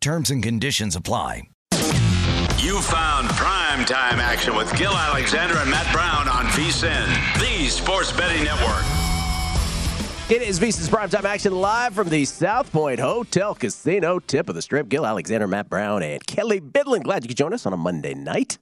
Terms and conditions apply. You found primetime action with Gil Alexander and Matt Brown on VSIN, the Sports Betting Network. It is VSIN's primetime action live from the South Point Hotel Casino. Tip of the strip, Gil Alexander, Matt Brown, and Kelly Bidlin. Glad you could join us on a Monday night.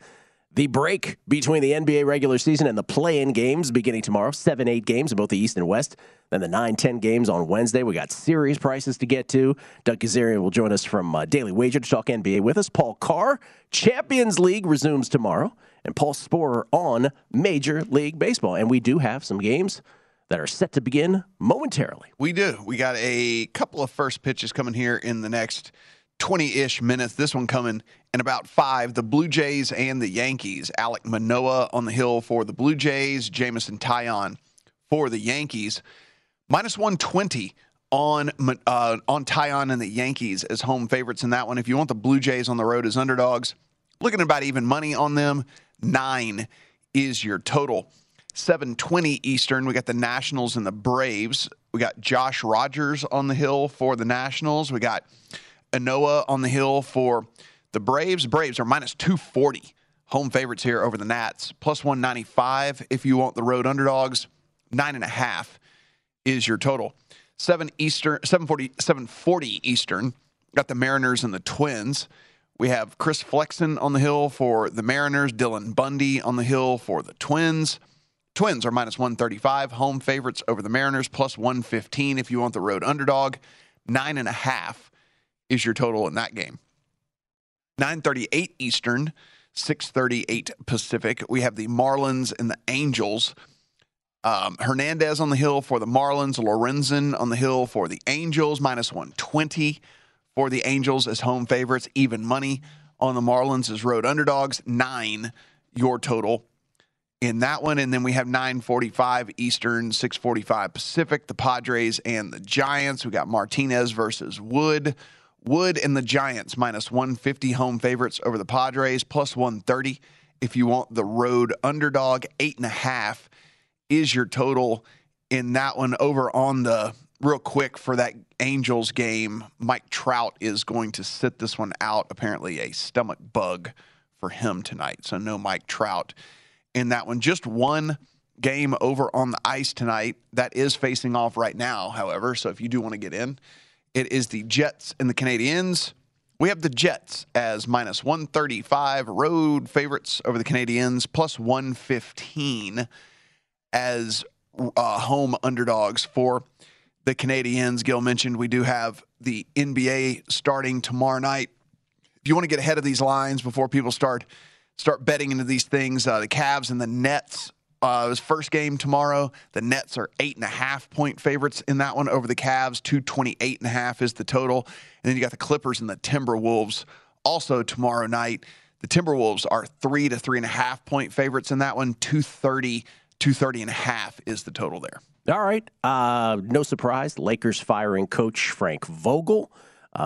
The break between the NBA regular season and the play-in games beginning tomorrow. 7-8 games in both the East and West. Then the 9-10 games on Wednesday. We got series prices to get to. Doug Kazarian will join us from Daily Wager to talk NBA with us. Paul Carr, Champions League resumes tomorrow. And Paul Sporer on Major League Baseball. And we do have some games that are set to begin momentarily. We do. We got a couple of first pitches coming here in the next 20-ish minutes. This one coming in about 5. The Blue Jays and the Yankees. Alec Manoah on the hill for the Blue Jays. Jameson Taillon for the Yankees. Minus 120 on Taillon and the Yankees as home favorites in that one. If you want the Blue Jays on the road as underdogs, looking at about even money on them, 9 is your total. 7:20 Eastern, we got the Nationals and the Braves. We got Josh Rogers on the hill for the Nationals. We got Anoa on the hill for the Braves. Braves are minus 240 home favorites here over the Nats. Plus 195 if you want the road underdogs. 9.5 is your total. 7:40 Eastern. Got the Mariners and the Twins. We have Chris Flexen on the hill for the Mariners. Dylan Bundy on the hill for the Twins. Twins are minus 135 home favorites over the Mariners. Plus 115 if you want the road underdog. 9.5 is your total in that game. 9:38 Eastern, 6:38 Pacific. We have the Marlins and the Angels. Hernandez on the hill for the Marlins. Lorenzen on the hill for the Angels. Minus 120 for the Angels as home favorites. Even money on the Marlins as road underdogs. 9, your total in that one. And then we have 9:45 Eastern, 6:45 Pacific. The Padres and the Giants. We got Martinez versus Wood. Wood and the Giants, minus 150 home favorites over the Padres, plus 130 if you want the road underdog. 8.5 is your total in that one. Over on the, real quick, for that Angels game, Mike Trout is going to sit this one out. Apparently a stomach bug for him tonight, so no Mike Trout in that one. Just one game over on the ice tonight that is facing off right now, however, so if you do want to get in, it is the Jets and the Canadiens. We have the Jets as minus 135 road favorites over the Canadiens, plus 115 as home underdogs for the Canadiens. Gil mentioned we do have the NBA starting tomorrow night. If you want to get ahead of these lines before people start betting into these things, the Cavs and the Nets. His first game tomorrow. The Nets are 8.5 point favorites in that one over the Cavs. 228.5 is the total. And then you got the Clippers and the Timberwolves also tomorrow night. The Timberwolves are 3 to 3.5 point favorites in that one. 230.5 is the total there. All right. No surprise, Lakers firing coach Frank Vogel.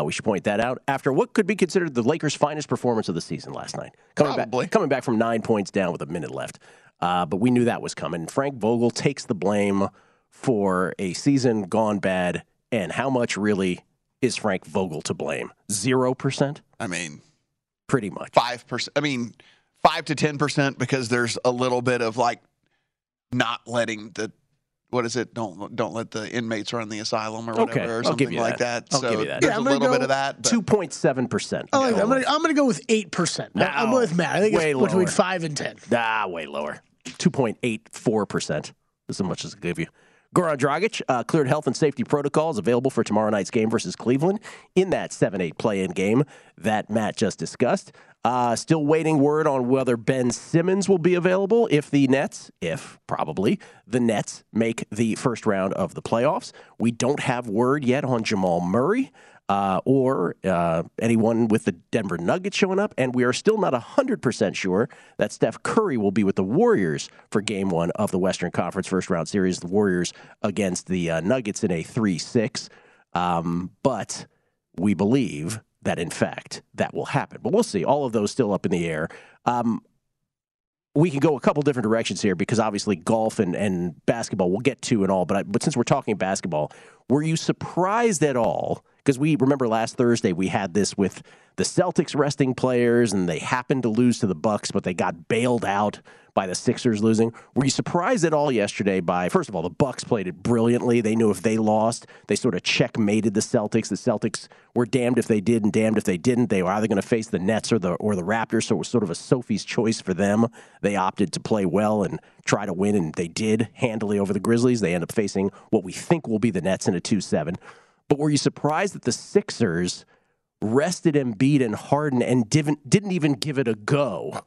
We should point that out after what could be considered the Lakers' finest performance of the season last night. Coming back from 9 points down with a minute left. But we knew that was coming. Frank Vogel takes the blame for a season gone bad. And how much really is Frank Vogel to blame? 0%? I mean, pretty much. 5%. I mean, 5 to 10% because there's a little bit of like not letting the, what is it? Don't let the inmates run the asylum or whatever, okay, or something like that. I'll give you that. There's a little bit of that. 2.7%. I like that. I'm going to go with 8%. No, I'm with Matt. I think it's between 5 and 10. Nah, way lower. 2.84%. That's as much as I give you. Goran Dragic cleared health and safety protocols, available for tomorrow night's game versus Cleveland in that 7-8 play-in game that Matt just discussed. Still waiting word on whether Ben Simmons will be available if the Nets, probably the Nets make the first round of the playoffs. We don't have word yet on Jamal Murray. or anyone with the Denver Nuggets showing up. And we are still not 100% sure that Steph Curry will be with the Warriors for Game 1 of the Western Conference First Round Series, the Warriors against the Nuggets in a 3-6. But we believe that, in fact, that will happen. But we'll see. All of those still up in the air. We can go a couple different directions here because, obviously, golf and basketball we'll get to and all. But since we're talking basketball, were you surprised at all? Because we remember last Thursday we had this with the Celtics resting players, and they happened to lose to the Bucks, but they got bailed out by the Sixers losing. Were you surprised at all yesterday by, first of all, the Bucks played it brilliantly. They knew if they lost, they sort of checkmated the Celtics. The Celtics were damned if they did and damned if they didn't. They were either going to face the Nets or the Raptors, so it was sort of a Sophie's choice for them. They opted to play well and try to win, and they did handily over the Grizzlies. They end up facing what we think will be the Nets in a 2-7. But were you surprised that the Sixers rested Embiid and Harden and didn't even give it a go?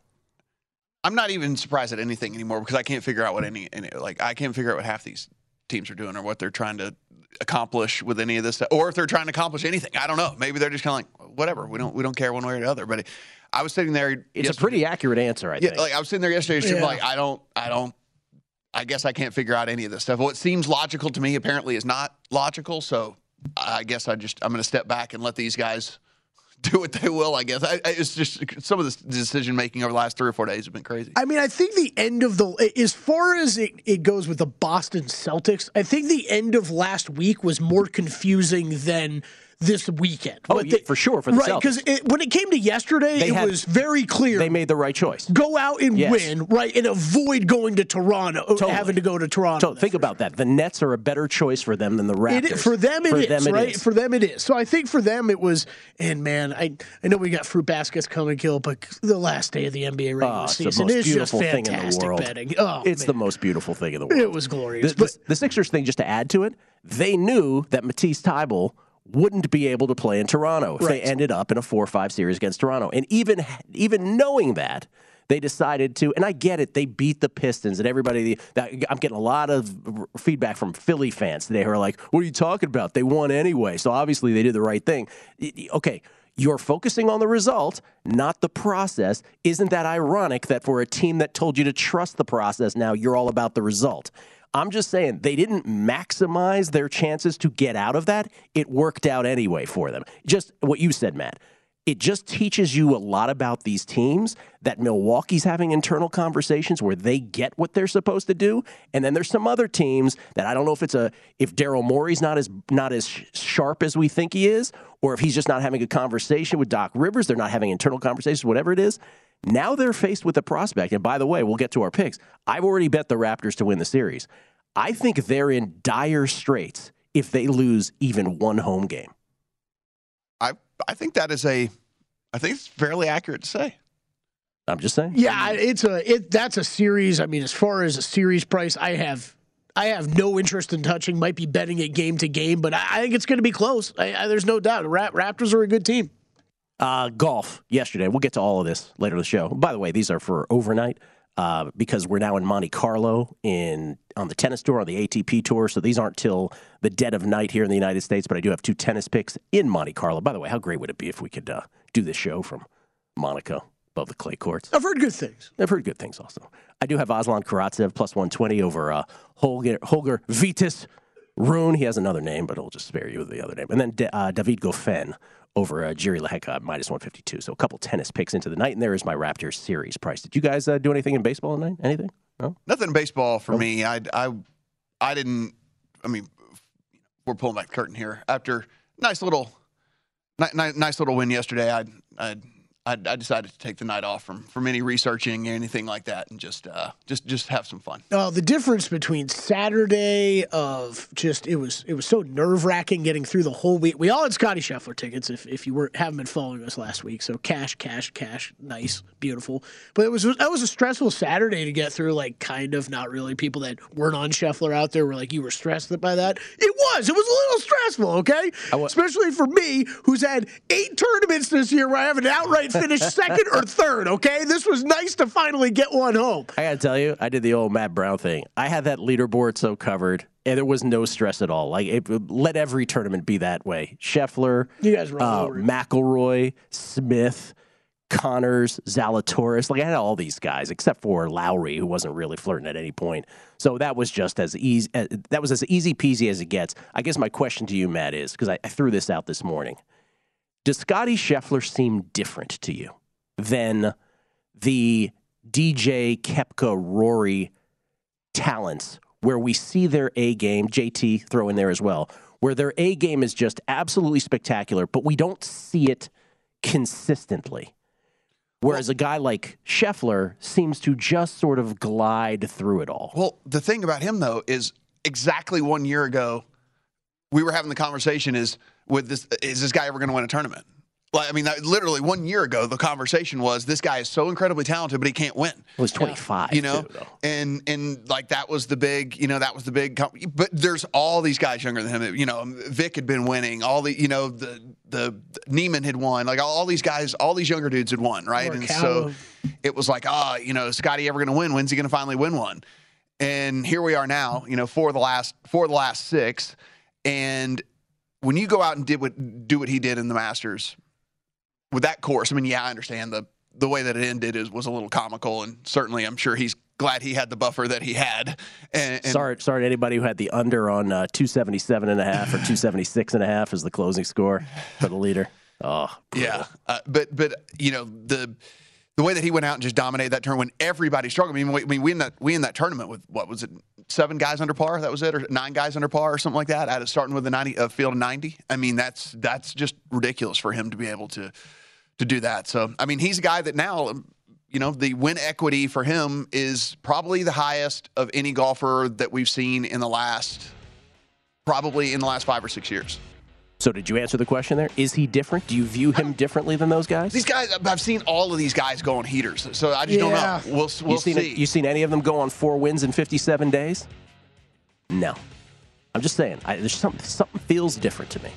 I'm not even surprised at anything anymore because I can't figure out what I can't figure out what half these teams are doing or what they're trying to accomplish with any of this stuff, or if they're trying to accomplish anything. I don't know. Maybe they're just kind of like, whatever. We don't care one way or the other. But I was sitting there. It's a pretty accurate answer, I think. Yeah, like I was sitting there yesterday, like I guess I can't figure out any of this stuff. What seems logical to me apparently is not logical. So I guess I'm going to step back and let these guys do what they will, I guess. It's just some of the decision-making over the last 3 or 4 days has been crazy. I mean, I think the end of as far as it goes with the Boston Celtics, I think the end of last week was more confusing than this weekend. Oh, yeah, for sure, for the Celtics. Right, because when it came to yesterday, it was very clear. They made the right choice. Go out and win, right, and avoid going to Toronto, having to go to Toronto. So think about that. The Nets are a better choice for them than the Raptors. For them it is. So I think for them it was, and man, I know we got fruit baskets coming, Gil, but the last day of the NBA regular season is just fantastic betting. Oh, it's the most beautiful thing in the world. It was glorious. The Sixers thing, just to add to it, they knew that Matisse Thybulle wouldn't be able to play in Toronto if they ended up in a 4-5 series against Toronto. And even knowing that, they decided to, and I get it, they beat the Pistons and everybody. I'm getting a lot of feedback from Philly fans today who are like, what are you talking about? They won anyway, so obviously they did the right thing. Okay, you're focusing on the result, not the process. Isn't that ironic that for a team that told you to trust the process, now you're all about the result? I'm just saying they didn't maximize their chances to get out of that. It worked out anyway for them. Just what you said, Matt. It just teaches you a lot about these teams, that Milwaukee's having internal conversations where they get what they're supposed to do, and then there's some other teams that I don't know if Daryl Morey's not as sharp as we think he is, or if he's just not having a conversation with Doc Rivers, they're not having internal conversations, whatever it is. Now they're faced with a prospect, and by the way, we'll get to our picks. I've already bet the Raptors to win the series. I think they're in dire straits if they lose even one home game. I think that is it's fairly accurate to say. I'm just saying. Yeah, that's a series. I mean, as far as a series price, I have no interest in touching. Might be betting it game to game, but I think it's going to be close. There's no doubt. Raptors are a good team. Golf yesterday. We'll get to all of this later in the show. By the way, these are for overnight because we're now in Monte Carlo on the tennis tour, on the ATP tour. So these aren't till the dead of night here in the United States, but I do have two tennis picks in Monte Carlo. By the way, how great would it be if we could do this show from Monaco above the clay courts? I've heard good things. I've heard good things also. I do have Aslan Karatsev plus 120 over Holger Vitus Rune. He has another name, but I'll just spare you the other name. And then David Goffin over Jiří Lehecka, minus 152. So a couple tennis picks into the night, and there is my Raptors series price. Did you guys do anything in baseball tonight? Anything? No? Nothing in baseball for me. I didn't. I mean, we're pulling back the curtain here. After nice little win yesterday, I decided to take the night off from any researching or anything like that, and just have some fun. The difference between Saturday of just it was so nerve wracking getting through the whole week. We all had Scotty Scheffler tickets. If you haven't been following us last week, so cash, nice, beautiful. But that was a stressful Saturday to get through. Like kind of not really. People that weren't on Scheffler out there were like, you were stressed by that. It was a little stressful, okay? Especially for me, who's had 8 tournaments this year where I have an outright finished second or third, okay? This was nice to finally get one home. I got to tell you, I did the old Matt Brown thing. I had that leaderboard so covered, and there was no stress at all. Like, let every tournament be that way. Scheffler, you guys McIlroy, Smith, Connors, Zalatoris. Like, I had all these guys except for Lowry, who wasn't really flirting at any point. So that was just as easy. That was as easy peasy as it gets. I guess my question to you, Matt, is because I threw this out this morning. Does Scotty Scheffler seem different to you than the DJ, Koepka, Rory talents where we see their A game, JT throw in there as well, where their A game is just absolutely spectacular, but we don't see it consistently? Whereas a guy like Scheffler seems to just sort of glide through it all. Well, the thing about him, though, is exactly 1 year ago, we were having the conversation is this guy ever going to win a tournament? Like, I mean, literally 1 year ago, the conversation was, this guy is so incredibly talented, but he can't win. Well, he's 25, you know, too, and like that was the big, you know, that was the big. But there's all these guys younger than him. You know, Vic had been winning. All the, you know, the Neiman had won. Like all these guys, all these younger dudes had won, right? Marcado. And so it was like, you know, is Scotty ever going to win? When's he going to finally win one? And here we are now, you know, for the last six. And when you go out and do what he did in the Masters with that course, I mean, yeah, I understand the way that it ended was a little comical, and certainly I'm sure he's glad he had the buffer that he had. And sorry to anybody who had the under on 277.5 or 276.5 as the closing score for the leader. Oh, brutal. Yeah, but you know, the way that he went out and just dominated that tournament when everybody struggled. I mean, we in that tournament with, what was it, 7 guys under par? That was it, or 9 guys under par, or something like that. Out of starting with a field of 90. I mean, that's just ridiculous for him to be able to do that. So, I mean, he's a guy that now, you know, the win equity for him is probably the highest of any golfer that we've seen in the last, probably in the last 5 or 6 years. So did you answer the question there? Is he different? Do you view him differently than those guys? These guys, I've seen all of these guys go on heaters, so I just don't know. We'll see. You seen any of them go on 4 wins in 57 days? No. I'm just saying, there's something feels different to me.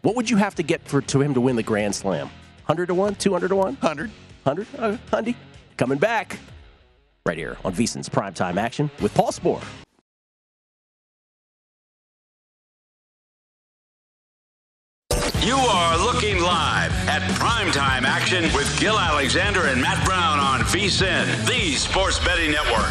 What would you have to get to him to win the Grand Slam? 100 to 1? 200 to 1? 100. 100? Hundy. Coming back right here on VSiN's Primetime Action with Paul Sporer. You are looking live at Primetime Action with Gil Alexander and Matt Brown on VSiN, the sports betting network.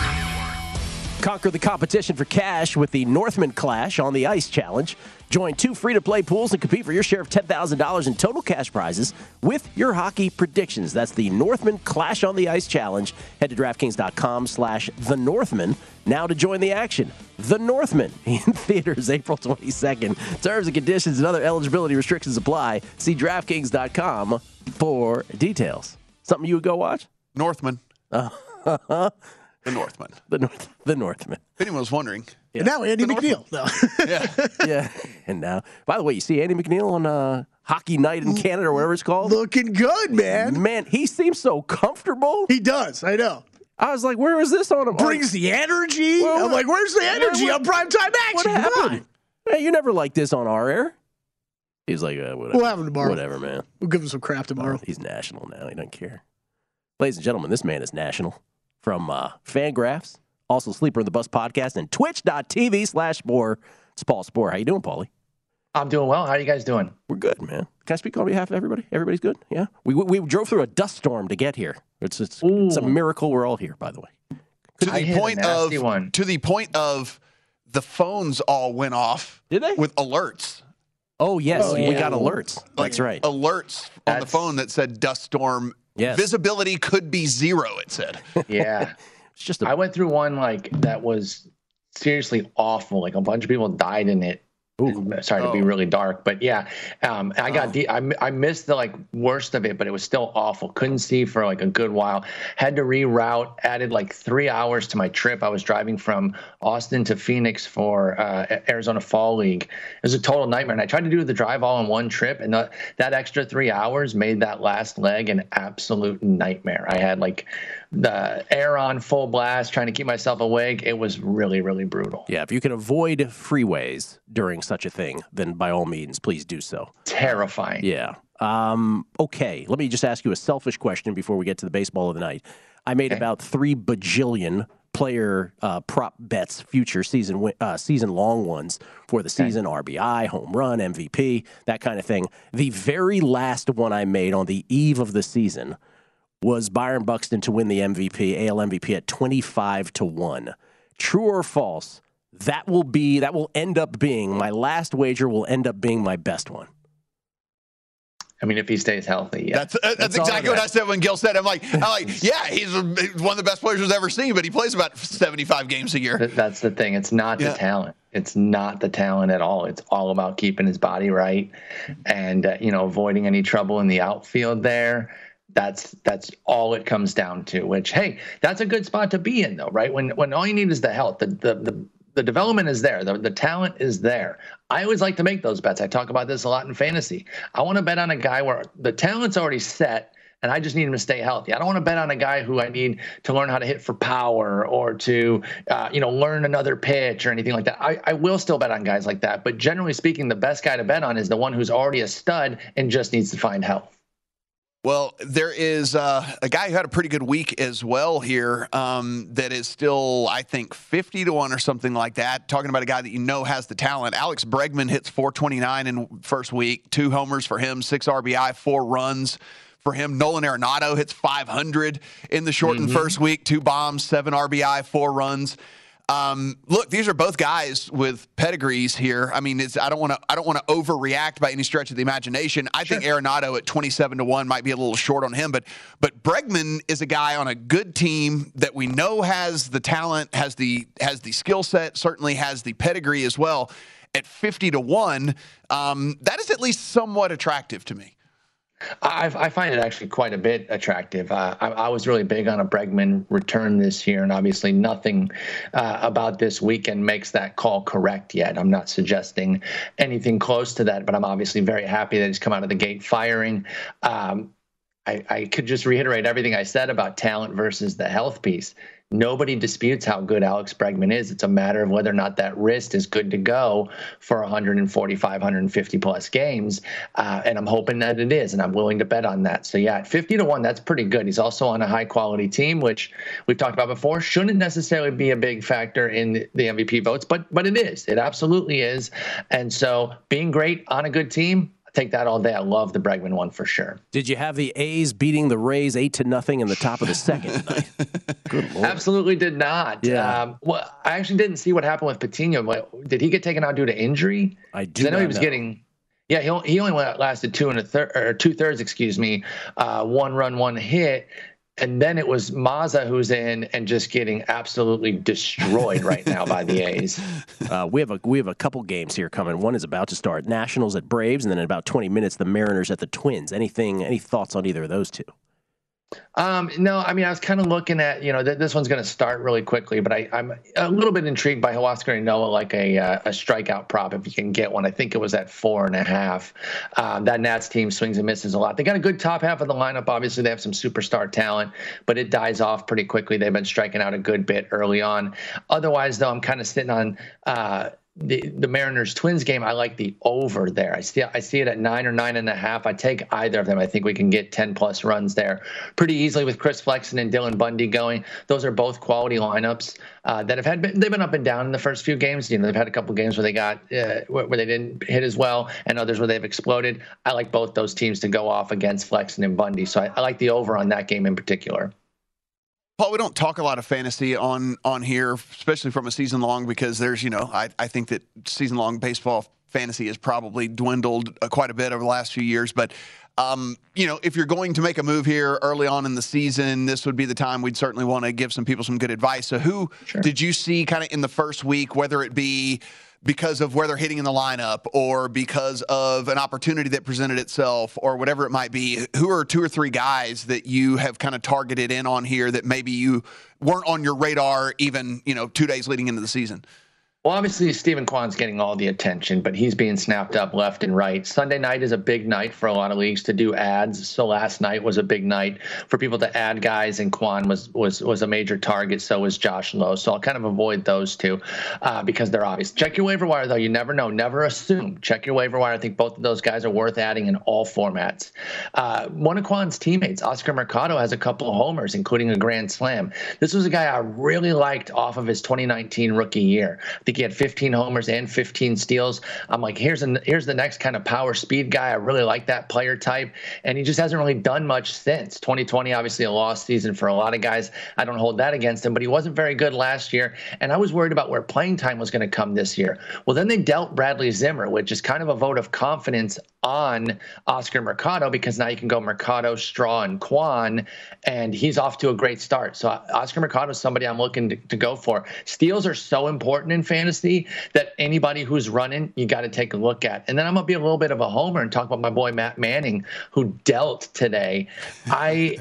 Conquer the competition for cash with the Northman Clash on the Ice Challenge. Join 2 free-to-play pools and compete for your share of $10,000 in total cash prizes with your hockey predictions. That's the Northman Clash on the Ice Challenge. Head to DraftKings.com/TheNorthman now to join the action. The Northman in theaters April 22nd. Terms and conditions and other eligibility restrictions apply. See DraftKings.com for details. Something you would go watch? Northman. The Northman. The Northman. If anyone was wondering. Yeah. And now Andy McNeil. No. Yeah. Yeah. And now, by the way, you see Andy McNeil on Hockey Night in Canada or whatever it's called? Looking good, man. Man, he seems so comfortable. He does. I know. I was like, where was this on him? Brings the energy. Well, I'm like, where's the energy on Primetime Action? What happened? Hey, you're never like this on our air. He's like, whatever. We'll have him tomorrow. Whatever, man. We'll give him some crap tomorrow. He's national now. He doesn't care. Ladies and gentlemen, this man is national. From Fangraphs, also Sleeper in the Bus podcast, and twitch.tv/Sporer. It's Paul Sporer. How you doing, Paulie? I'm doing well. How are you guys doing? We're good, man. Can I speak on behalf of everybody? Everybody's good? Yeah? We drove through a dust storm to get here. It's a miracle we're all here, by the way. To the point of the phones all went off. Did they? With alerts. Oh, yes. Oh, yeah. We got alerts. That's right. Alerts on the phone that said dust storm. Yes. Visibility could be 0, it said. Yeah. It's just I went through one like that was seriously awful. Like a bunch of people died in it. Ooh. Sorry to be really dark, but yeah. I missed the worst of it, but it was still awful. Couldn't see for a good while. Had to reroute, added 3 hours to my trip. I was driving from Austin to Phoenix for Arizona Fall League. It was a total nightmare. And I tried to do the drive all in one trip, and that extra 3 hours made that last leg an absolute nightmare. I had the air on full blast, trying to keep myself awake. It was really, really brutal. Yeah, if you can avoid freeways during such a thing, then by all means, please do so. Terrifying. Yeah. Okay, let me just ask you a selfish question before we get to the baseball of the night. I made about 3 bajillion player prop bets, future season long ones for the season, RBI, home run, MVP, that kind of thing. The very last one I made on the eve of the season was Byron Buxton to win the MVP, AL MVP at 25-1. True or false? That will end up being my last wager. Will end up being my best one. I mean, if he stays healthy, yeah. That's exactly what I said when Gil said. I'm like, yeah, he's one of the best players I've ever seen, but he plays about 75 games a year. That's the thing. It's not the talent. It's not the talent at all. It's all about keeping his body right and avoiding any trouble in the outfield there. That's all it comes down to. Which, hey, that's a good spot to be in, though, right? When all you need is the health, the development is there. The talent is there. I always like to make those bets. I talk about this a lot in fantasy. I want to bet on a guy where the talent's already set, and I just need him to stay healthy. I don't want to bet on a guy who I need to learn how to hit for power or to learn another pitch or anything like that. I will still bet on guys like that. But generally speaking, the best guy to bet on is the one who's already a stud and just needs to find health. Well, there is a guy who had a pretty good week as well here that is still, I think, 50-1 or something like that. Talking about a guy that has the talent. Alex Bregman hits 429 in first week. 2 homers for him, 6 RBI, 4 runs for him. Nolan Arenado hits 500 in the shortened first week. 2 bombs, 7 RBI, 4 runs. Look, these are both guys with pedigrees here. I mean, I don't want to overreact by any stretch of the imagination. I think Arenado at 27-1 might be a little short on him, but Bregman is a guy on a good team that we know has the talent, has the skill set, certainly has the pedigree as well. At 50-1, that is at least somewhat attractive to me. I find it actually quite a bit attractive. I was really big on a Bregman return this year, and obviously nothing about this weekend makes that call correct yet. I'm not suggesting anything close to that, but I'm obviously very happy that he's come out of the gate firing. I could just reiterate everything I said about talent versus the health piece. Nobody disputes how good Alex Bregman is. It's a matter of whether or not that wrist is good to go for 145, 150-plus games, and I'm hoping that it is, and I'm willing to bet on that. So, yeah, at 50-1, that's pretty good. He's also on a high-quality team, which we've talked about before. Shouldn't necessarily be a big factor in the MVP votes, but it is. It absolutely is. And so being great on a good team, take that all day. I love the Bregman one for sure. Did you have the A's beating the Rays 8-0 in the top of the second tonight? Good Lord. Absolutely did not. Yeah. Well, I actually didn't see what happened with Patino. Did he get taken out due to injury? I know he was getting. Yeah, he only lasted 2 2/3. 1 run, 1 hit. And then it was Mazza who's in and just getting absolutely destroyed right now by the A's. We have a couple games here coming. One is about to start. Nationals at Braves, and then in about 20 minutes, the Mariners at the Twins. Any thoughts on either of those two? No, I mean, I was kind of looking at, this one's going to start really quickly, but I'm a little bit intrigued by Oscar Mercado, like a strikeout prop, if you can get one. I think it was at 4.5. That Nats team swings and misses a lot. They got a good top half of the lineup. Obviously, they have some superstar talent, but it dies off pretty quickly. They've been striking out a good bit early on. Otherwise, though, I'm kind of sitting on the Mariners-Twins game. I like the over there. I see it at 9 or 9.5. I take either of them. I think we can get 10-plus runs there pretty easily with Chris Flexen and Dylan Bundy going. Those are both quality lineups that have they've been up and down in the first few games. They've had a couple games where they got where they didn't hit as well, and others where they've exploded. I like both those teams to go off against Flexen and Bundy, so I like the over on that game in particular. Paul, we don't talk a lot of fantasy on here, especially from a season long, because there's, I think that season long baseball fantasy has probably dwindled quite a bit over the last few years. But, if you're going to make a move here early on in the season, this would be the time we'd certainly want to give some people some good advice. So who did you see kind of in the first week, whether it be because of where they're hitting in the lineup or because of an opportunity that presented itself or whatever it might be? Who are 2 or 3 guys that you have kind of targeted in on here that maybe you weren't on your radar even, 2 days leading into the season? Well, obviously, Stephen Kwan's getting all the attention, but he's being snapped up left and right. Sunday night is a big night for a lot of leagues to do ads. So last night was a big night for people to add guys, and Kwan was a major target. So was Josh Lowe. So I'll kind of avoid those two because they're obvious. Check your waiver wire, though. You never know. Never assume. Check your waiver wire. I think both of those guys are worth adding in all formats. One of Kwan's teammates, Oscar Mercado, has a couple of homers, including a grand slam. This was a guy I really liked off of his 2019 rookie year. He had 15 homers and 15 steals. I'm like, here's the next kind of power speed guy. I really like that player type. And he just hasn't really done much since. 2020, obviously a lost season for a lot of guys. I don't hold that against him, but he wasn't very good last year. And I was worried about where playing time was going to come this year. Well, then they dealt Bradley Zimmer, which is kind of a vote of confidence on Oscar Mercado, because now you can go Mercado, Straw, and Kwan, and he's off to a great start. So Oscar Mercado is somebody I'm looking to go for. Steals are so important in fantasy that anybody who's running, you got to take a look at. And then I'm going to be a little bit of a homer and talk about my boy Matt Manning, who dealt today. I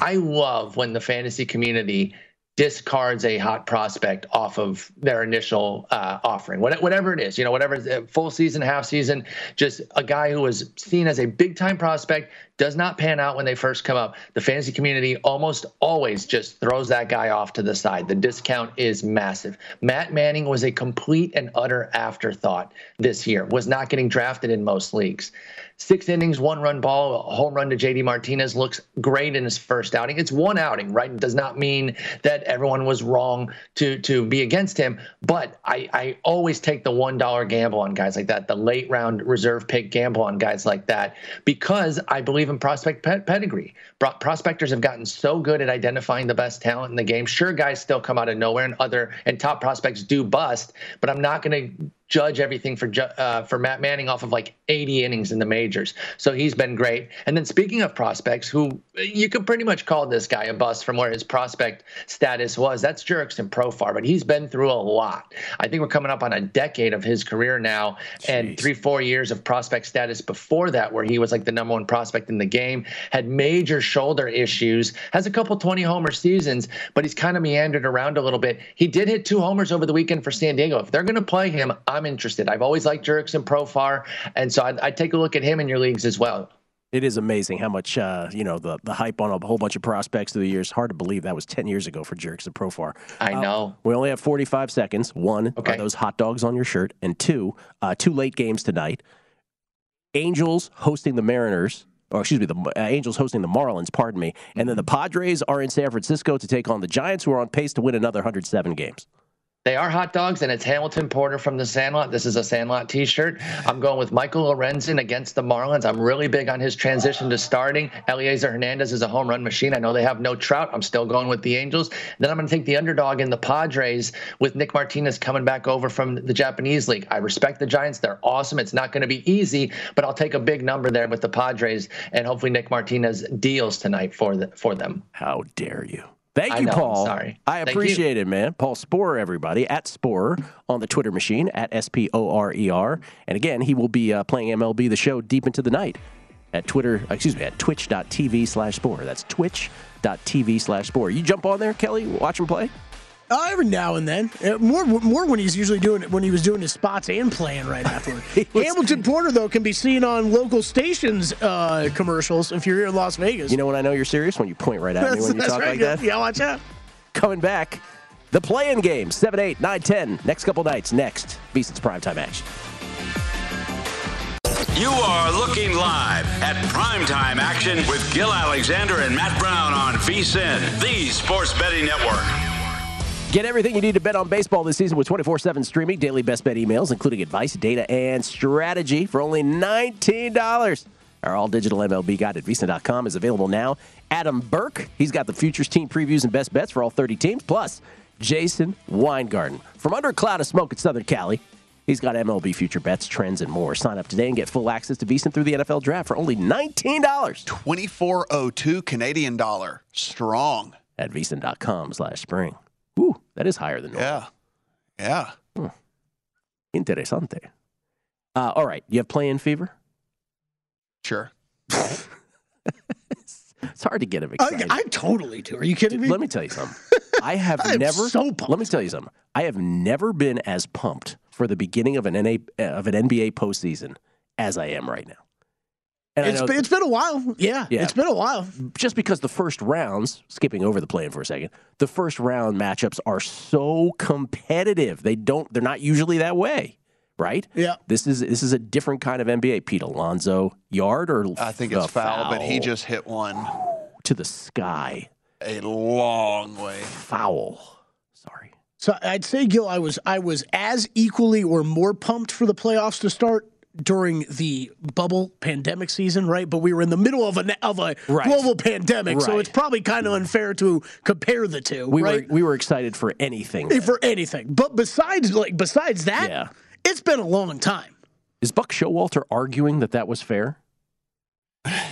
love when the fantasy community discards a hot prospect off of their initial offering, whatever it is, whatever, full season, half season, just a guy who was seen as a big time prospect does not pan out when they first come up. The fantasy community almost always just throws that guy off to the side. The discount is massive. Matt Manning was a complete and utter afterthought this year, was not getting drafted in most leagues. 6 innings, 1 run ball, a home run to JT Martinez, looks great in his first outing. It's one outing, right? It does not mean that everyone was wrong to be against him, but I always take the $1 gamble on guys like that, the late round reserve pick gamble on guys like that, because I believe in prospect pedigree. Prospectors have gotten so good at identifying the best talent in the game. Sure, guys still come out of nowhere, and top prospects do bust, but I'm not going to judge everything for Matt Manning off of like 80 innings in the majors. So he's been great. And then speaking of prospects, who you could pretty much call this guy a bust from where his prospect status was, that's Jurickson Profar, but he's been through a lot. I think we're coming up on a decade of his career now. Jeez. And 3-4 years of prospect status before that, where he was like the number one prospect in the game, had major shoulder issues, has a couple 20 homer seasons, but he's kind of meandered around a little bit. He did hit 2 homers over the weekend for San Diego. If they're going to play him, I'm interested. I've always liked Jurickson Profar, and so I'd take a look at him in your leagues as well. It is amazing how much, the hype on a whole bunch of prospects through the years. Hard to believe that was 10 years ago for Jurickson Profar. I know. We only have 45 seconds. One, are those hot dogs on your shirt? And two late games tonight. Angels hosting the Mariners. Or excuse me, the Angels hosting the Marlins, pardon me. And then the Padres are in San Francisco to take on the Giants, who are on pace to win another 107 games. They are hot dogs, and it's Hamilton Porter from the Sandlot. This is a Sandlot T-shirt. I'm going with Michael Lorenzen against the Marlins. I'm really big on his transition to starting. Eliezer Hernandez is a home run machine. I know they have no Trout. I'm still going with the Angels. Then I'm going to take the underdog in the Padres with Nick Martinez coming back over from the Japanese League. I respect the Giants. They're awesome. It's not going to be easy, but I'll take a big number there with the Padres, and hopefully Nick Martinez deals tonight for them. How dare you. Thank you, Paul. Sorry. I appreciate it, man. Paul Sporer, everybody, at Sporer on the Twitter machine, at SPORER. And again, he will be playing MLB The Show deep into the night at twitch.tv/Sporer. That's twitch.tv/Sporer. You jump on there, Kelly, watch him play? Every now and then, more when he's usually doing it, when he was doing his spots and playing right afterward. Hamilton Porter, though, can be seen on local stations commercials if you're here in Las Vegas. You know when I know you're serious? When you point right at me when you talk right, like that. Yeah, watch out. Coming back, the play-in game, 7, 8, 9, 10, next couple nights, next VSiN's Primetime Action. You are looking live at Primetime Action with Gil Alexander and Matt Brown on VSiN, the Sports Betting Network. Get everything you need to bet on baseball this season with 24/7 streaming, daily best bet emails, including advice, data, and strategy for only $19. Our all-digital MLB guide at VSiN.com is available now. Adam Burke, he's got the futures team previews and best bets for all 30 teams, plus Jason Weingarten. From under a cloud of smoke at Southern Cali, he's got MLB future bets, trends, and more. Sign up today and get full access to VSiN through the NFL Draft for only $19. 24.02 Canadian dollar. Strong. At VSiN.com/spring. Ooh, that is higher than normal. Yeah. Hmm. Interesante. All right, you have play-in fever? Sure. It's hard to get him excited. I totally do. Are you kidding me? Let me tell you something. I have never. So pumped. Let me tell you something. I have never been as pumped for the beginning of an NBA postseason as I am right now. And it's been a while. Yeah, it's been a while. Just because the first rounds, skipping over the play-in for a second, the first round matchups are so competitive. They're not usually that way, right? Yeah. This is a different kind of NBA. Pete Alonso, yard or I think it's foul, but he just hit one to the sky. A long way. Foul. Sorry. So I'd say, Gil, I was as equally or more pumped for the playoffs to start during the bubble pandemic season, right? But we were in the middle of a right. global pandemic, right. So it's probably kind of unfair to compare the two. We were excited for anything. For anything. But besides that, it's been a long time. Is Buck Showalter arguing that was fair?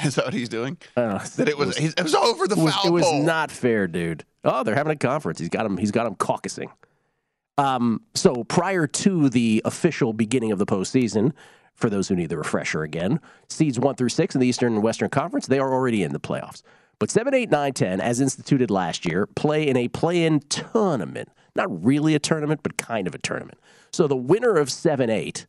Is that what he's doing? That it was over the foul pole. It was not fair, dude. Oh, they're having a conference. He's got him caucusing. So prior to the official beginning of the postseason, for those who need the refresher again, seeds 1 through 6 in the Eastern and Western Conference, they are already in the playoffs. But 7, 8, 9, 10, as instituted last year, play in a play-in tournament. Not really a tournament, but kind of a tournament. So the winner of 7, 8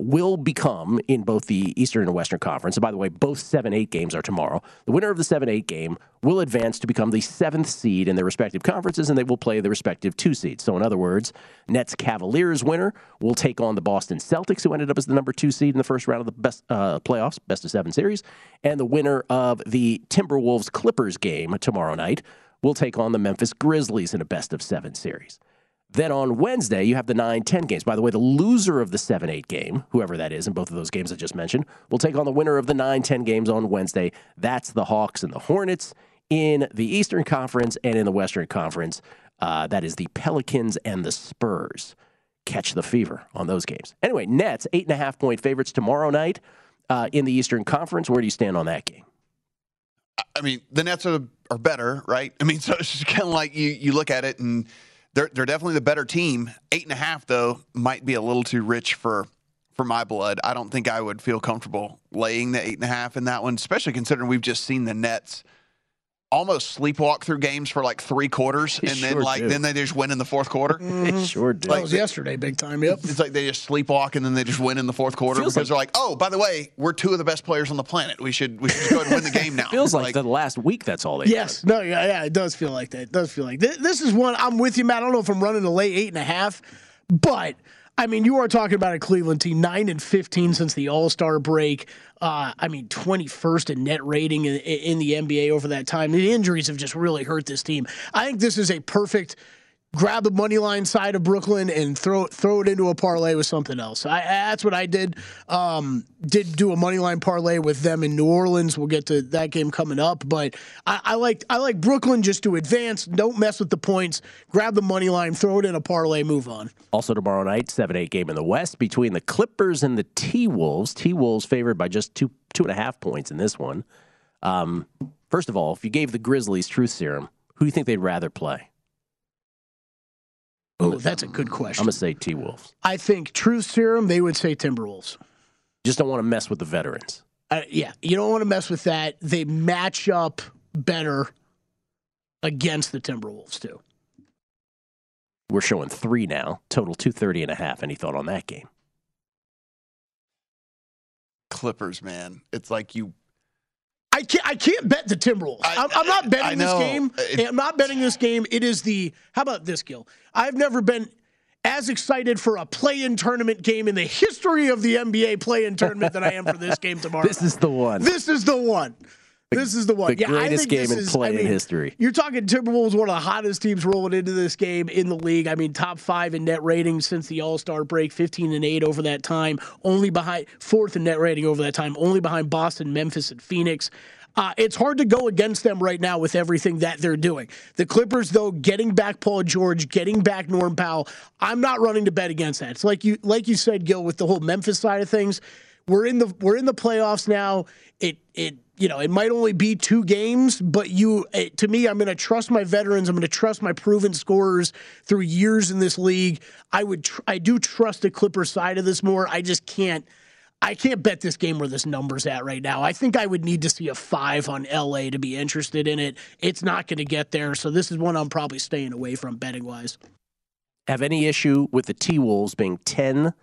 will become, in both the Eastern and Western Conference, and by the way, both 7, 8 games are tomorrow, the winner of the 7, 8 game will advance to become the 7th seed in their respective conferences, and they will play the respective 2 seeds. So in other words, Nets Cavaliers winner will take on the Boston Celtics, who ended up as the number 2 seed in the first round of the playoffs, best-of-7 series, and the winner of the Timberwolves-Clippers game tomorrow night will take on the Memphis Grizzlies in a best-of-7 series. Then on Wednesday, you have the 9-10 games. By the way, the loser of the 7-8 game, whoever that is in both of those games I just mentioned, will take on the winner of the 9-10 games on Wednesday. That's the Hawks and the Hornets in the Eastern Conference, and in the Western Conference, that is the Pelicans and the Spurs. Catch the fever on those games. Anyway, Nets, 8.5-point favorites tomorrow night in the Eastern Conference. Where do you stand on that game? I mean, the Nets are better, right? I mean, so it's just kind of like you look at it and They're definitely the better team. 8.5, though, might be a little too rich for my blood. I don't think I would feel comfortable laying the 8.5 in that one, especially considering we've just seen the Nets almost sleepwalk through games for like 3 quarters, and then they just win in the fourth quarter. It sure did. That was yesterday, big time. Yep. It's like they just sleepwalk and then they just win in the fourth quarter because they're like, oh, by the way, we're 2 of the best players on the planet. We should just go ahead and win the game now. Feels like the last week. That's all they. Yes. Did. No. Yeah. It does feel like that. It does feel like this is one. I'm with you, Matt. I don't know if I'm running a late 8.5, but I mean, you are talking about a Cleveland team, 9-15 since the All-Star break. 21st in net rating in the NBA over that time. The injuries have just really hurt this team. I think this is a perfect grab the money line side of Brooklyn and throw it into a parlay with something else. That's what I did. Did do a money line parlay with them in New Orleans. We'll get to that game coming up, but I like Brooklyn just to advance. Don't mess with the points. Grab the money line, throw it in a parlay, move on. Also tomorrow night, 7-8 game in the West between the Clippers and the T-Wolves. T-Wolves favored by just 2.5 points in this one. First of all, if you gave the Grizzlies truth serum, who do you think they'd rather play? Oh, that's a good question. I'm going to say T-Wolves. I think truth serum, they would say Timberwolves. Just don't want to mess with the veterans. Yeah, you don't want to mess with that. They match up better against the Timberwolves, too. We're showing 3 now, total 230.5. Any thought on that game? Clippers, man. It's like you... I can't bet the Timberwolves. I'm not betting this game. I'm not betting this game. It is the... How about this, Gil? I've never been as excited for a play-in tournament game in the history of the NBA play-in tournament than I am for this game tomorrow. This is the one. This is the one. The greatest game in play-in history. You're talking Timberwolves, one of the hottest teams rolling into this game in the league. I mean, top 5 in net rating since the All-Star break, 15-8 over that time, only behind 4th in net rating over that time, only behind Boston, Memphis, and Phoenix. It's hard to go against them right now with everything that they're doing. The Clippers, though, getting back Paul George, getting back Norm Powell, I'm not running to bet against that. It's like you said, Gil, with the whole Memphis side of things. We're in the playoffs now. It might only be 2 games, but to me, I'm going to trust my veterans. I'm going to trust my proven scorers through years in this league. I do trust the Clippers side of this more. I just can't. I can't bet this game where this number's at right now. I think I would need to see a 5 on LA to be interested in it. It's not going to get there, so this is one I'm probably staying away from betting-wise. Have any issue with the T-Wolves being 10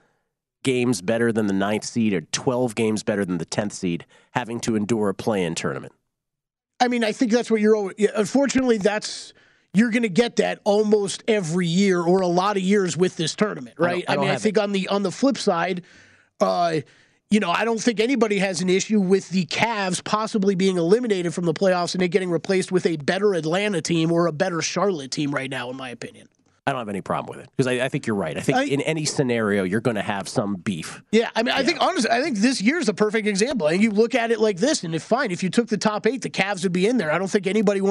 games better than the 9th seed or 12 games better than the 10th seed, having to endure a play-in tournament? I mean, I think that's what you're always... Unfortunately, that's... You're going to get that almost every year or a lot of years with this tournament, right? I mean, I think on the flip side, I don't think anybody has an issue with the Cavs possibly being eliminated from the playoffs and it getting replaced with a better Atlanta team or a better Charlotte team right now, in my opinion. I don't have any problem with it because I think you're right. I think in any scenario, you're going to have some beef. Yeah, I mean, I think, honestly, I think this year's a perfect example. And you look at it like this, and if you took the top 8, the Cavs would be in there. I don't think anybody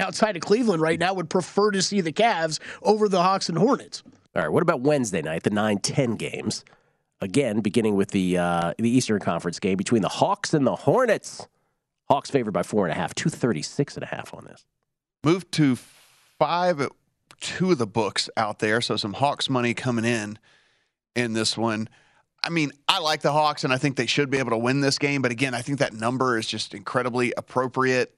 outside of Cleveland right now would prefer to see the Cavs over the Hawks and Hornets. All right, what about Wednesday night, the 9-10 games? Again, beginning with the Eastern Conference game between the Hawks and the Hornets. Hawks favored by 4.5, 236.5 on this. Moved to 5 at 2 of the books out there, so some Hawks money coming in this one. I mean, I like the Hawks, and I think they should be able to win this game, but again, I think that number is just incredibly appropriate.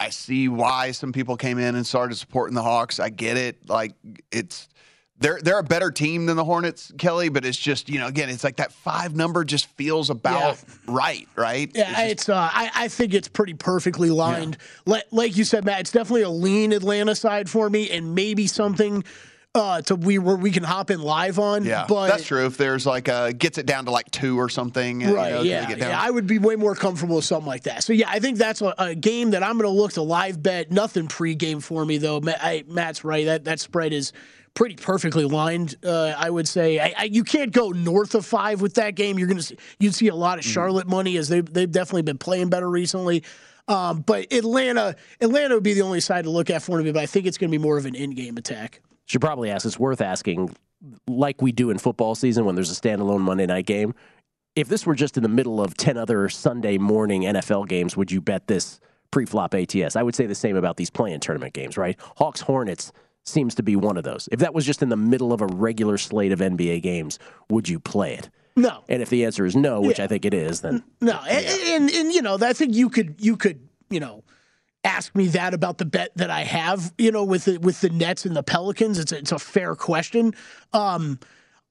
I see why some people came in and started supporting the Hawks. I get it. Like, they're a better team than the Hornets, Kelly, but it's just, again, it's like that 5 number just feels about right? Yeah, I think it's pretty perfectly lined. Yeah. Like you said, Matt, it's definitely a lean Atlanta side for me and maybe something where we can hop in live on. Yeah, but that's true. If there's gets it down to 2 or something. Right, I would be way more comfortable with something like that. So, yeah, I think that's a game that I'm going to look to live bet. Nothing pregame for me, though. Matt's right. That spread is pretty perfectly lined, I would say. You can't go north of 5 with that game. You'd see a lot of Charlotte money, as they've definitely been playing better recently. But Atlanta would be the only side to look at for me. But I think it's going to be more of an in-game attack. Should probably ask. It's worth asking, like we do in football season when there's a standalone Monday night game. If this were just in the middle of 10 other Sunday morning NFL games, would you bet this pre-flop ATS? I would say the same about these play-in tournament games, right? Hawks Hornets seems to be one of those. If that was just in the middle of a regular slate of NBA games, would you play it? No. And if the answer is no, which I think it is, then no. Yeah. And I think you could ask me that about the bet that I have, with the Nets and the Pelicans. It's a fair question.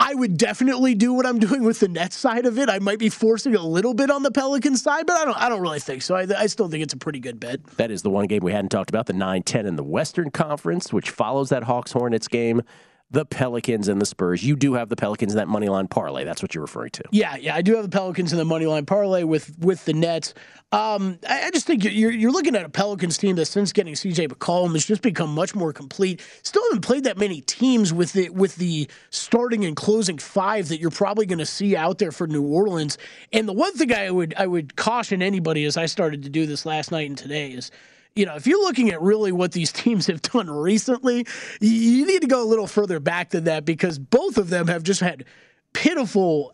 I would definitely do what I'm doing with the Nets side of it. I might be forcing a little bit on the Pelicans side, but I don't really think so. I still think it's a pretty good bet. That is the one game we hadn't talked about, the 9-10 in the Western Conference, which follows that Hawks-Hornets game, the Pelicans and the Spurs. You do have the Pelicans in that moneyline parlay. That's what you're referring to. Yeah, I do have the Pelicans in the moneyline parlay with the Nets. I just think you're looking at a Pelicans team that, since getting C.J. McCollum, has just become much more complete. Still haven't played that many teams with the starting and closing 5 that you're probably going to see out there for New Orleans. And the one thing I would caution anybody, as I started to do this last night and today, is, if you're looking at really what these teams have done recently, you need to go a little further back than that, because both of them have just had pitiful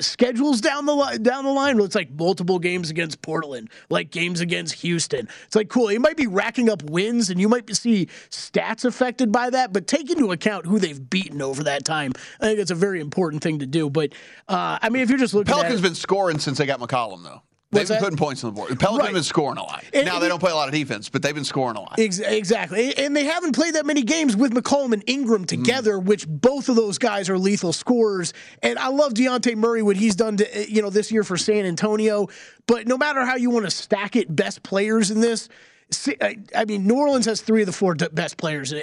schedules down the line. It's like multiple games against Portland, like games against Houston. It's like, cool, you might be racking up wins and you might see stats affected by that, but take into account who they've beaten over that time. I think that's a very important thing to do. But if you're just looking at Pelicans been scoring since they got McCollum, though. They've been putting points on the board. The Pelicans have been scoring a lot. Now they don't play a lot of defense, but they've been scoring a lot. Exactly. And they haven't played that many games with McCollum and Ingram together, which both of those guys are lethal scorers. And I love Dejounte Murray, what he's done to, this year for San Antonio. But no matter how you want to stack it, best players in this, I mean, New Orleans has 3 of the 4 best players in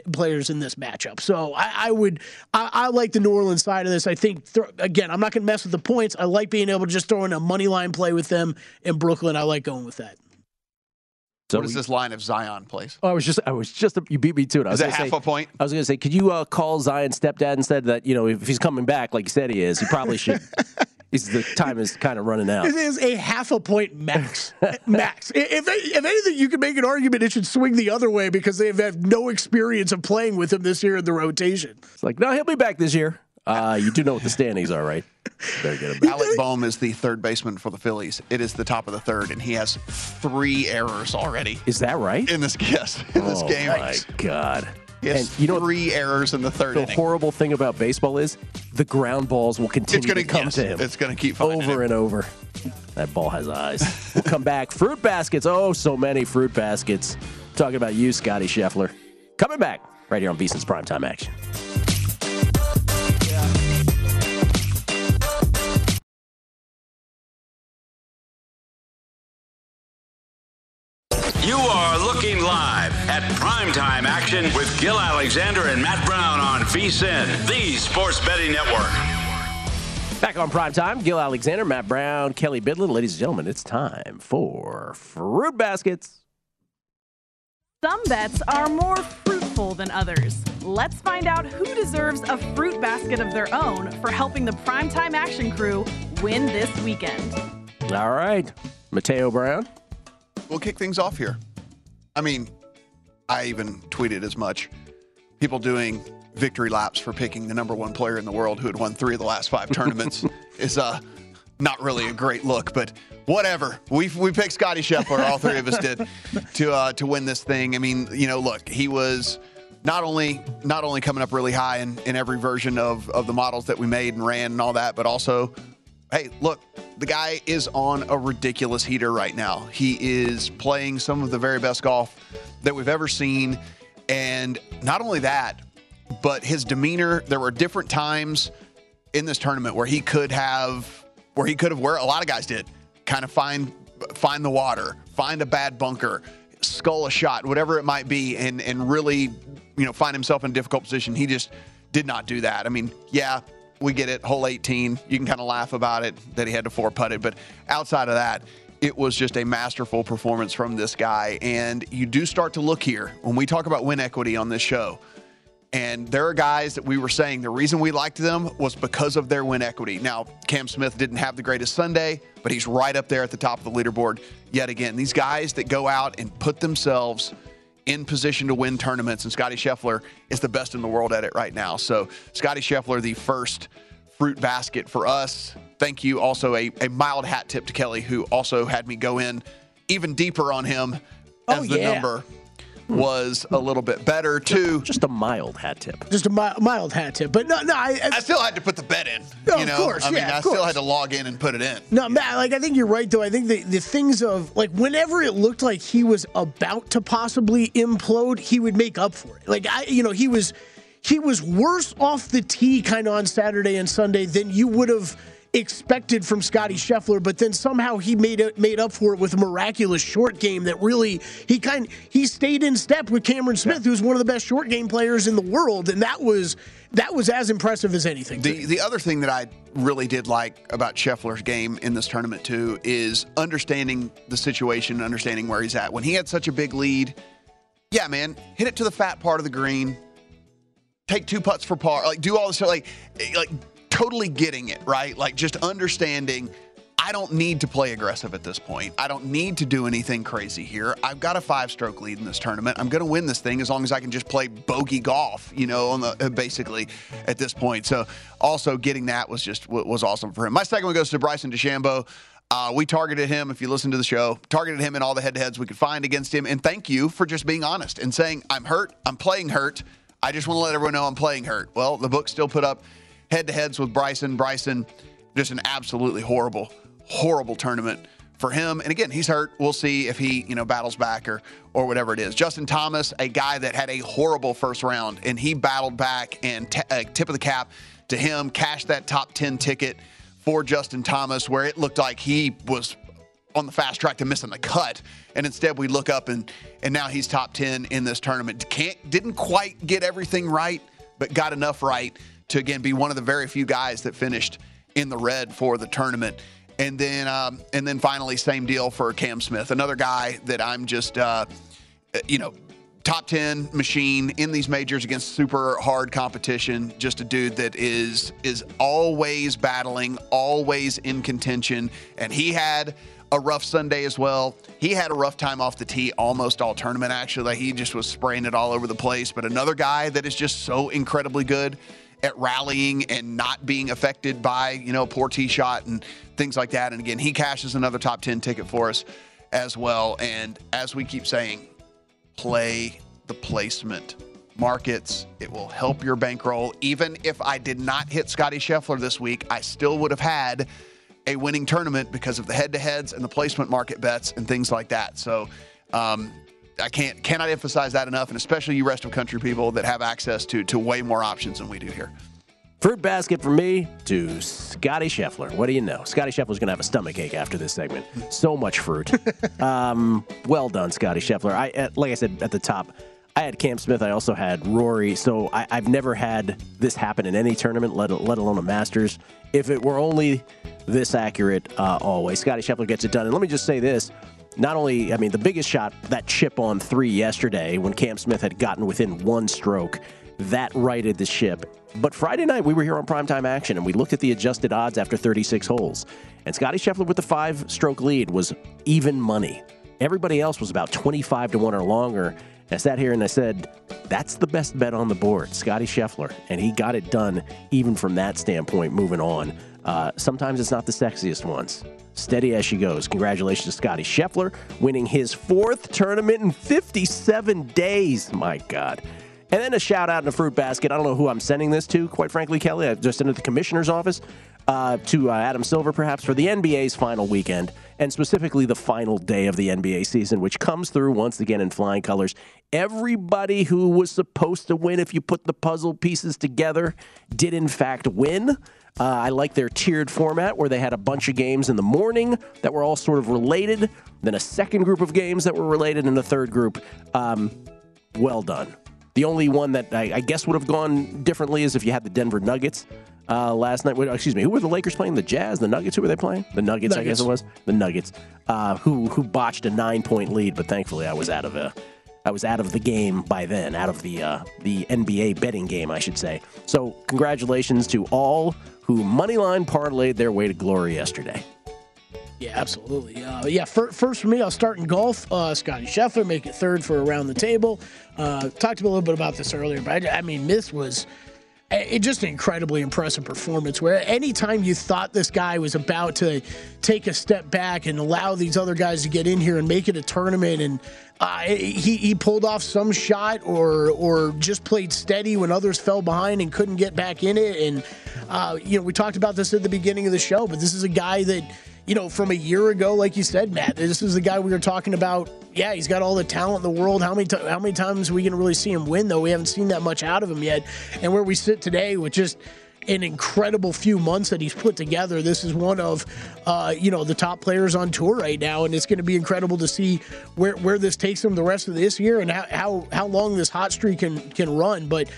this matchup. So I like the New Orleans side of this. I think, again, I'm not going to mess with the points. I like being able to just throw in a money line play with them in Brooklyn. I like going with that. So what is this line if Zion plays? Oh, I was just, you beat me to it. Is it half a point? I was going to say, could you call Zion's stepdad and said that, if he's coming back, like you said he is, he probably should. The time is kind of running out. It is a half a point max. If anything, you can make an argument it should swing the other way, because they have had no experience of playing with him this year in the rotation. It's like, no, he'll be back this year. You do know what the standings are, right? Very good. Alec Bohm is the third baseman for the Phillies. It is the top of the third, and he has 3 errors already. Is that right? In this game. My God. Yes, you know, three errors in the third inning. The horrible thing about baseball is the ground balls will continue to come to him. It's going to keep finding him. And over. That ball has eyes. We'll come back. Fruit baskets. Oh, so many fruit baskets. Talking about you, Scotty Scheffler. Coming back right here on VSiN's Primetime Action. You are looking live at Primetime Action with Gil Alexander and Matt Brown on VSiN, the Sports Betting Network. Back on Primetime, Gil Alexander, Matt Brown, Kelly Bidlin. Ladies and gentlemen, it's time for Fruit Baskets. Some bets are more fruitful than others. Let's find out who deserves a fruit basket of their own for helping the Primetime Action crew win this weekend. All right, Mateo Brown. We'll kick things off here. I mean, I even tweeted as much. People doing victory laps for picking the number one player in the world who had won 3 of the last 5 tournaments is not really a great look, but whatever. We picked Scotty Scheffler, all 3 of us did, to win this thing. I mean, you know, look, he was not only coming up really high in every version of the models that we made and ran and all that, but also, hey, look, the guy is on a ridiculous heater right now. He is playing some of the very best golf that we've ever seen. And not only that, but his demeanor, there were different times in this tournament where he could have, where a lot of guys did, kind of find the water, find a bad bunker, skull a shot, whatever it might be, and really, you know, find himself in a difficult position. He just did not do that. I mean, yeah, we get it, hole 18. You can kind of laugh about it that he had to 4-putt it. But outside of that, it was just a masterful performance from this guy. And you do start to look here when we talk about win equity on this show. And there are guys that we were saying the reason we liked them was because of their win equity. Now, Cam Smith didn't have the greatest Sunday, but he's right up there at the top of the leaderboard yet again. These guys that go out and put themselves in position to win tournaments, and Scotty Scheffler is the best in the world at it right now. So Scotty Scheffler, the first fruit basket for us. Thank you. Also a mild hat tip to Kelly, who also had me go in even deeper on him as the number was a little bit better, too. Just a mild hat tip. Just a mild hat tip. But no, I still had to put the bet in. No, you know? Of course, I mean, I still had to log in and put it in. No, Matt, like, I think you're right, though. I think the things of, like, whenever it looked like he was about to possibly implode, he would make up for it. Like, you know, he was worse off the tee kind of on Saturday and Sunday than you would have expected from Scotty Scheffler, but then somehow he made up for it with a miraculous short game that really he stayed in step with Cameron Smith, who's one of the best short game players in the world, and that was as impressive as anything. The other thing that I really did like about Scheffler's game in this tournament too is understanding the situation, understanding where he's at. When he had such a big lead, yeah, man, hit it to the fat part of the green, take 2 putts for par, like do all this stuff, like. Totally getting it, right? Like just understanding I don't need to play aggressive at this point. I don't need to do anything crazy here. I've got a 5-stroke lead in this tournament. I'm going to win this thing as long as I can just play bogey golf, you know, on the basically at this point. So also getting that was just was awesome for him. My second one goes to Bryson DeChambeau. We targeted him, if you listen to the show, targeted him in all the head-to-heads we could find against him. And thank you for just being honest and saying, I'm hurt, I'm playing hurt. I just want to let everyone know I'm playing hurt. Well, the book still put up head-to-heads with Bryson. Bryson, just an absolutely horrible, horrible tournament for him. And again, he's hurt. We'll see if he, you know, battles back or whatever it is. Justin Thomas, a guy that had a horrible first round, and he battled back, and tip of the cap to him, cashed that top 10 ticket for Justin Thomas, where it looked like he was on the fast track to missing the cut. And instead we look up and now he's top 10 in this tournament. Didn't quite get everything right, but got enough right to, again, be one of the very few guys that finished in the red for the tournament. And then and then finally, same deal for Cam Smith, another guy that I'm just, you know, top 10 machine in these majors against super hard competition. Just a dude that is always battling, always in contention. And he had a rough Sunday as well. He had a rough time off the tee almost all tournament, actually. Like, he just was spraying it all over the place. But another guy that is just so incredibly good at rallying and not being affected by, you know, poor tee shot and things like that. And again, he cashes another top 10 ticket for us as well. And as we keep saying, play the placement markets. It will help your bankroll. Even if I did not hit Scotty Scheffler this week, I still would have had a winning tournament because of the head-to-heads and the placement market bets and things like that. So I cannot emphasize that enough, and especially you rest of country people that have access to way more options than we do here. Fruit basket for me to Scotty Scheffler. What do you know? Scotty Scheffler's going to have a stomachache after this segment. So much fruit. Well done, Scotty Scheffler. Like I said at the top, I had Cam Smith. I also had Rory. So I've never had this happen in any tournament, let alone a Masters. If it were only this accurate always, Scotty Scheffler gets it done. And let me just say this. Not only, I mean, the biggest shot, that chip on three yesterday when Cam Smith had gotten within one stroke, that righted the ship. But Friday night, we were here on Primetime Action, and we looked at the adjusted odds after 36 holes. And Scotty Scheffler with the five-stroke lead was even money. Everybody else was about 25 to 1 or longer. I sat here and I said, that's the best bet on the board, Scotty Scheffler. And he got it done even from that standpoint moving on. Sometimes it's not the sexiest ones. Steady as she goes. Congratulations to Scotty Scheffler, winning his fourth tournament in 57 days. My God. And then a shout out in a fruit basket. I don't know who I'm sending this to, quite frankly, Kelly. I just sent it to the commissioner's office, to Adam Silver, perhaps, for the NBA's final weekend, and specifically the final day of the NBA season, which comes through once again in flying colors. Everybody who was supposed to win, if you put the puzzle pieces together, did in fact win. I like their tiered format where they had a bunch of games in the morning that were all sort of related, then a second group of games that were related, and a third group. Well done. The only one that I guess would have gone differently is if you had the Denver Nuggets last night. Excuse me, who were the Lakers playing? The Jazz? The Nuggets? Who were they playing? The Nuggets, I guess it was. The Nuggets, who botched a 9-point lead, but thankfully I was out of the game by then, out of the NBA betting game, I should say. So congratulations to all who moneyline parlayed their way to glory yesterday. Yeah, absolutely. First for me, I'll start in golf. Scotty Scheffler make it third for around the table. Talked a little bit about this earlier, but I mean, this was just an incredibly impressive performance. Where any time you thought this guy was about to take a step back and allow these other guys to get in here and make it a tournament, and he pulled off some shot or just played steady when others fell behind and couldn't get back in it. And we talked about this at the beginning of the show, but this is a guy that, from a year ago, like you said, Matt, this is the guy we were talking about. Yeah, he's got all the talent in the world. How many times are we going to really see him win, though? We haven't seen that much out of him yet. And where we sit today with just an incredible few months that he's put together, this is one of, the top players on tour right now. And it's going to be incredible to see where this takes him the rest of this year and how long this hot streak can run. But,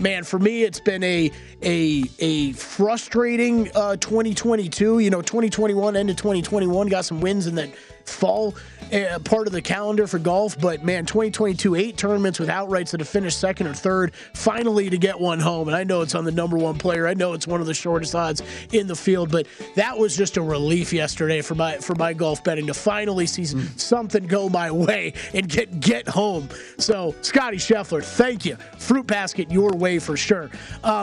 man, for me, it's been a frustrating 2022. 2021, end of 2021, got some wins in that fall part of the calendar for golf. But, man, 2022, 8 tournaments with outrights that have finished second or third, finally to get one home. And I know it's on the number 1 player. I know it's one of the shortest odds in the field, but that was just a relief yesterday for my golf betting to finally see something go my way and get home. So, Scotty Scheffler, thank you. Fruit basket your way for sure.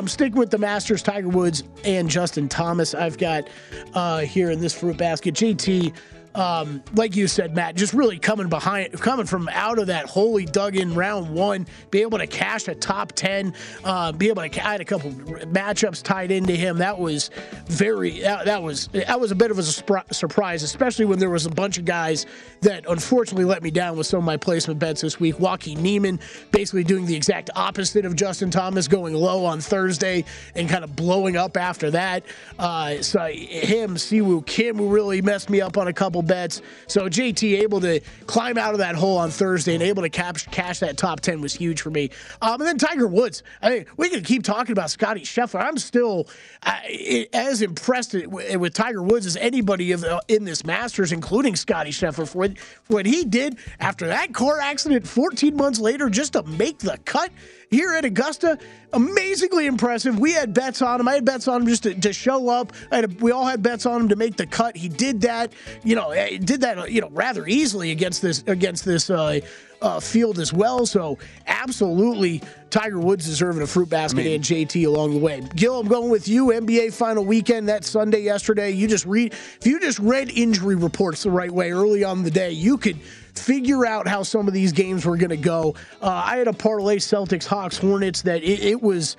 Sticking with the Masters, Tiger Woods and Justin Thomas. I've got here in this fruit basket, JT. Like you said, Matt, just really coming from out of that hole he dug in round 1, be able to cash a top 10, I had a couple matchups tied into him. That was that was a bit of a surprise, especially when there was a bunch of guys that unfortunately let me down with some of my placement bets this week. Joaquin Neiman basically doing the exact opposite of Justin Thomas, going low on Thursday and kind of blowing up after that. So him, Siwoo Kim, who really messed me up on a couple bets. So JT able to climb out of that hole on Thursday and able to cash that top 10 was huge for me. And then Tiger Woods. I mean, we could keep talking about Scotty Scheffler. I'm still as impressed with Tiger Woods as anybody in this Masters, including Scotty Scheffler, for what he did after that car accident 14 months later just to make the cut here at Augusta. Amazingly impressive. We had bets on him. I had bets on him just to show up. We all had bets on him to make the cut. He did that. Rather easily against this field as well. So absolutely, Tiger Woods deserving a fruit basket and JT along the way. Gil, I'm going with you. NBA final weekend, that Sunday yesterday. If you just read injury reports the right way early on in the day, you could figure out how some of these games were going to go. I had a parlay Celtics, Hawks, Hornets that it was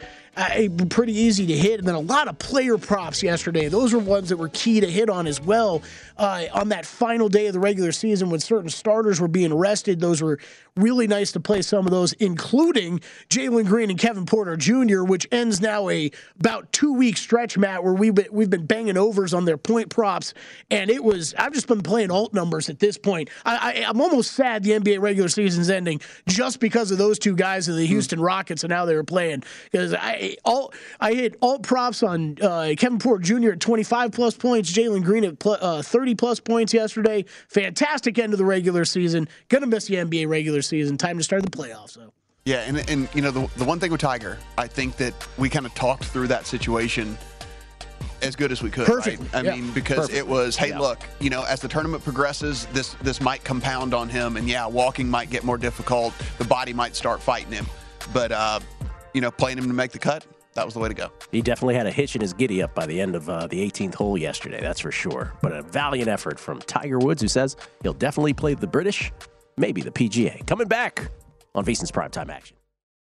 pretty easy to hit. And then a lot of player props yesterday. Those were ones that were key to hit on as well. On that final day of the regular season when certain starters were being rested, those were really nice to play some of those, including Jalen Green and Kevin Porter Jr., which ends now about 2-week stretch, Matt, where we've been banging overs on their point props. And I've just been playing alt numbers at this point. I'm almost sad the NBA regular season's ending just because of those two guys of the Houston Rockets and how they were playing. Because I hit alt props on Kevin Porter Jr. at 25-plus points, Jalen Green at 30-plus points yesterday. Fantastic end of the regular season. Going to miss the NBA regular season. Time to start the playoffs, though. Yeah, and you know, the one thing with Tiger, I think that we kind of talked through that situation as good as we could. Perfect. Right? I mean, because it was, hey, look, you know, as the tournament progresses, this might compound on him, and yeah, walking might get more difficult. The body might start fighting him, but you know, playing him to make the cut, that was the way to go. He definitely had a hitch in his giddy-up by the end of the 18th hole yesterday, that's for sure. But a valiant effort from Tiger Woods, who says he'll definitely play the British, maybe the PGA. Coming back on VSiN's Primetime Action.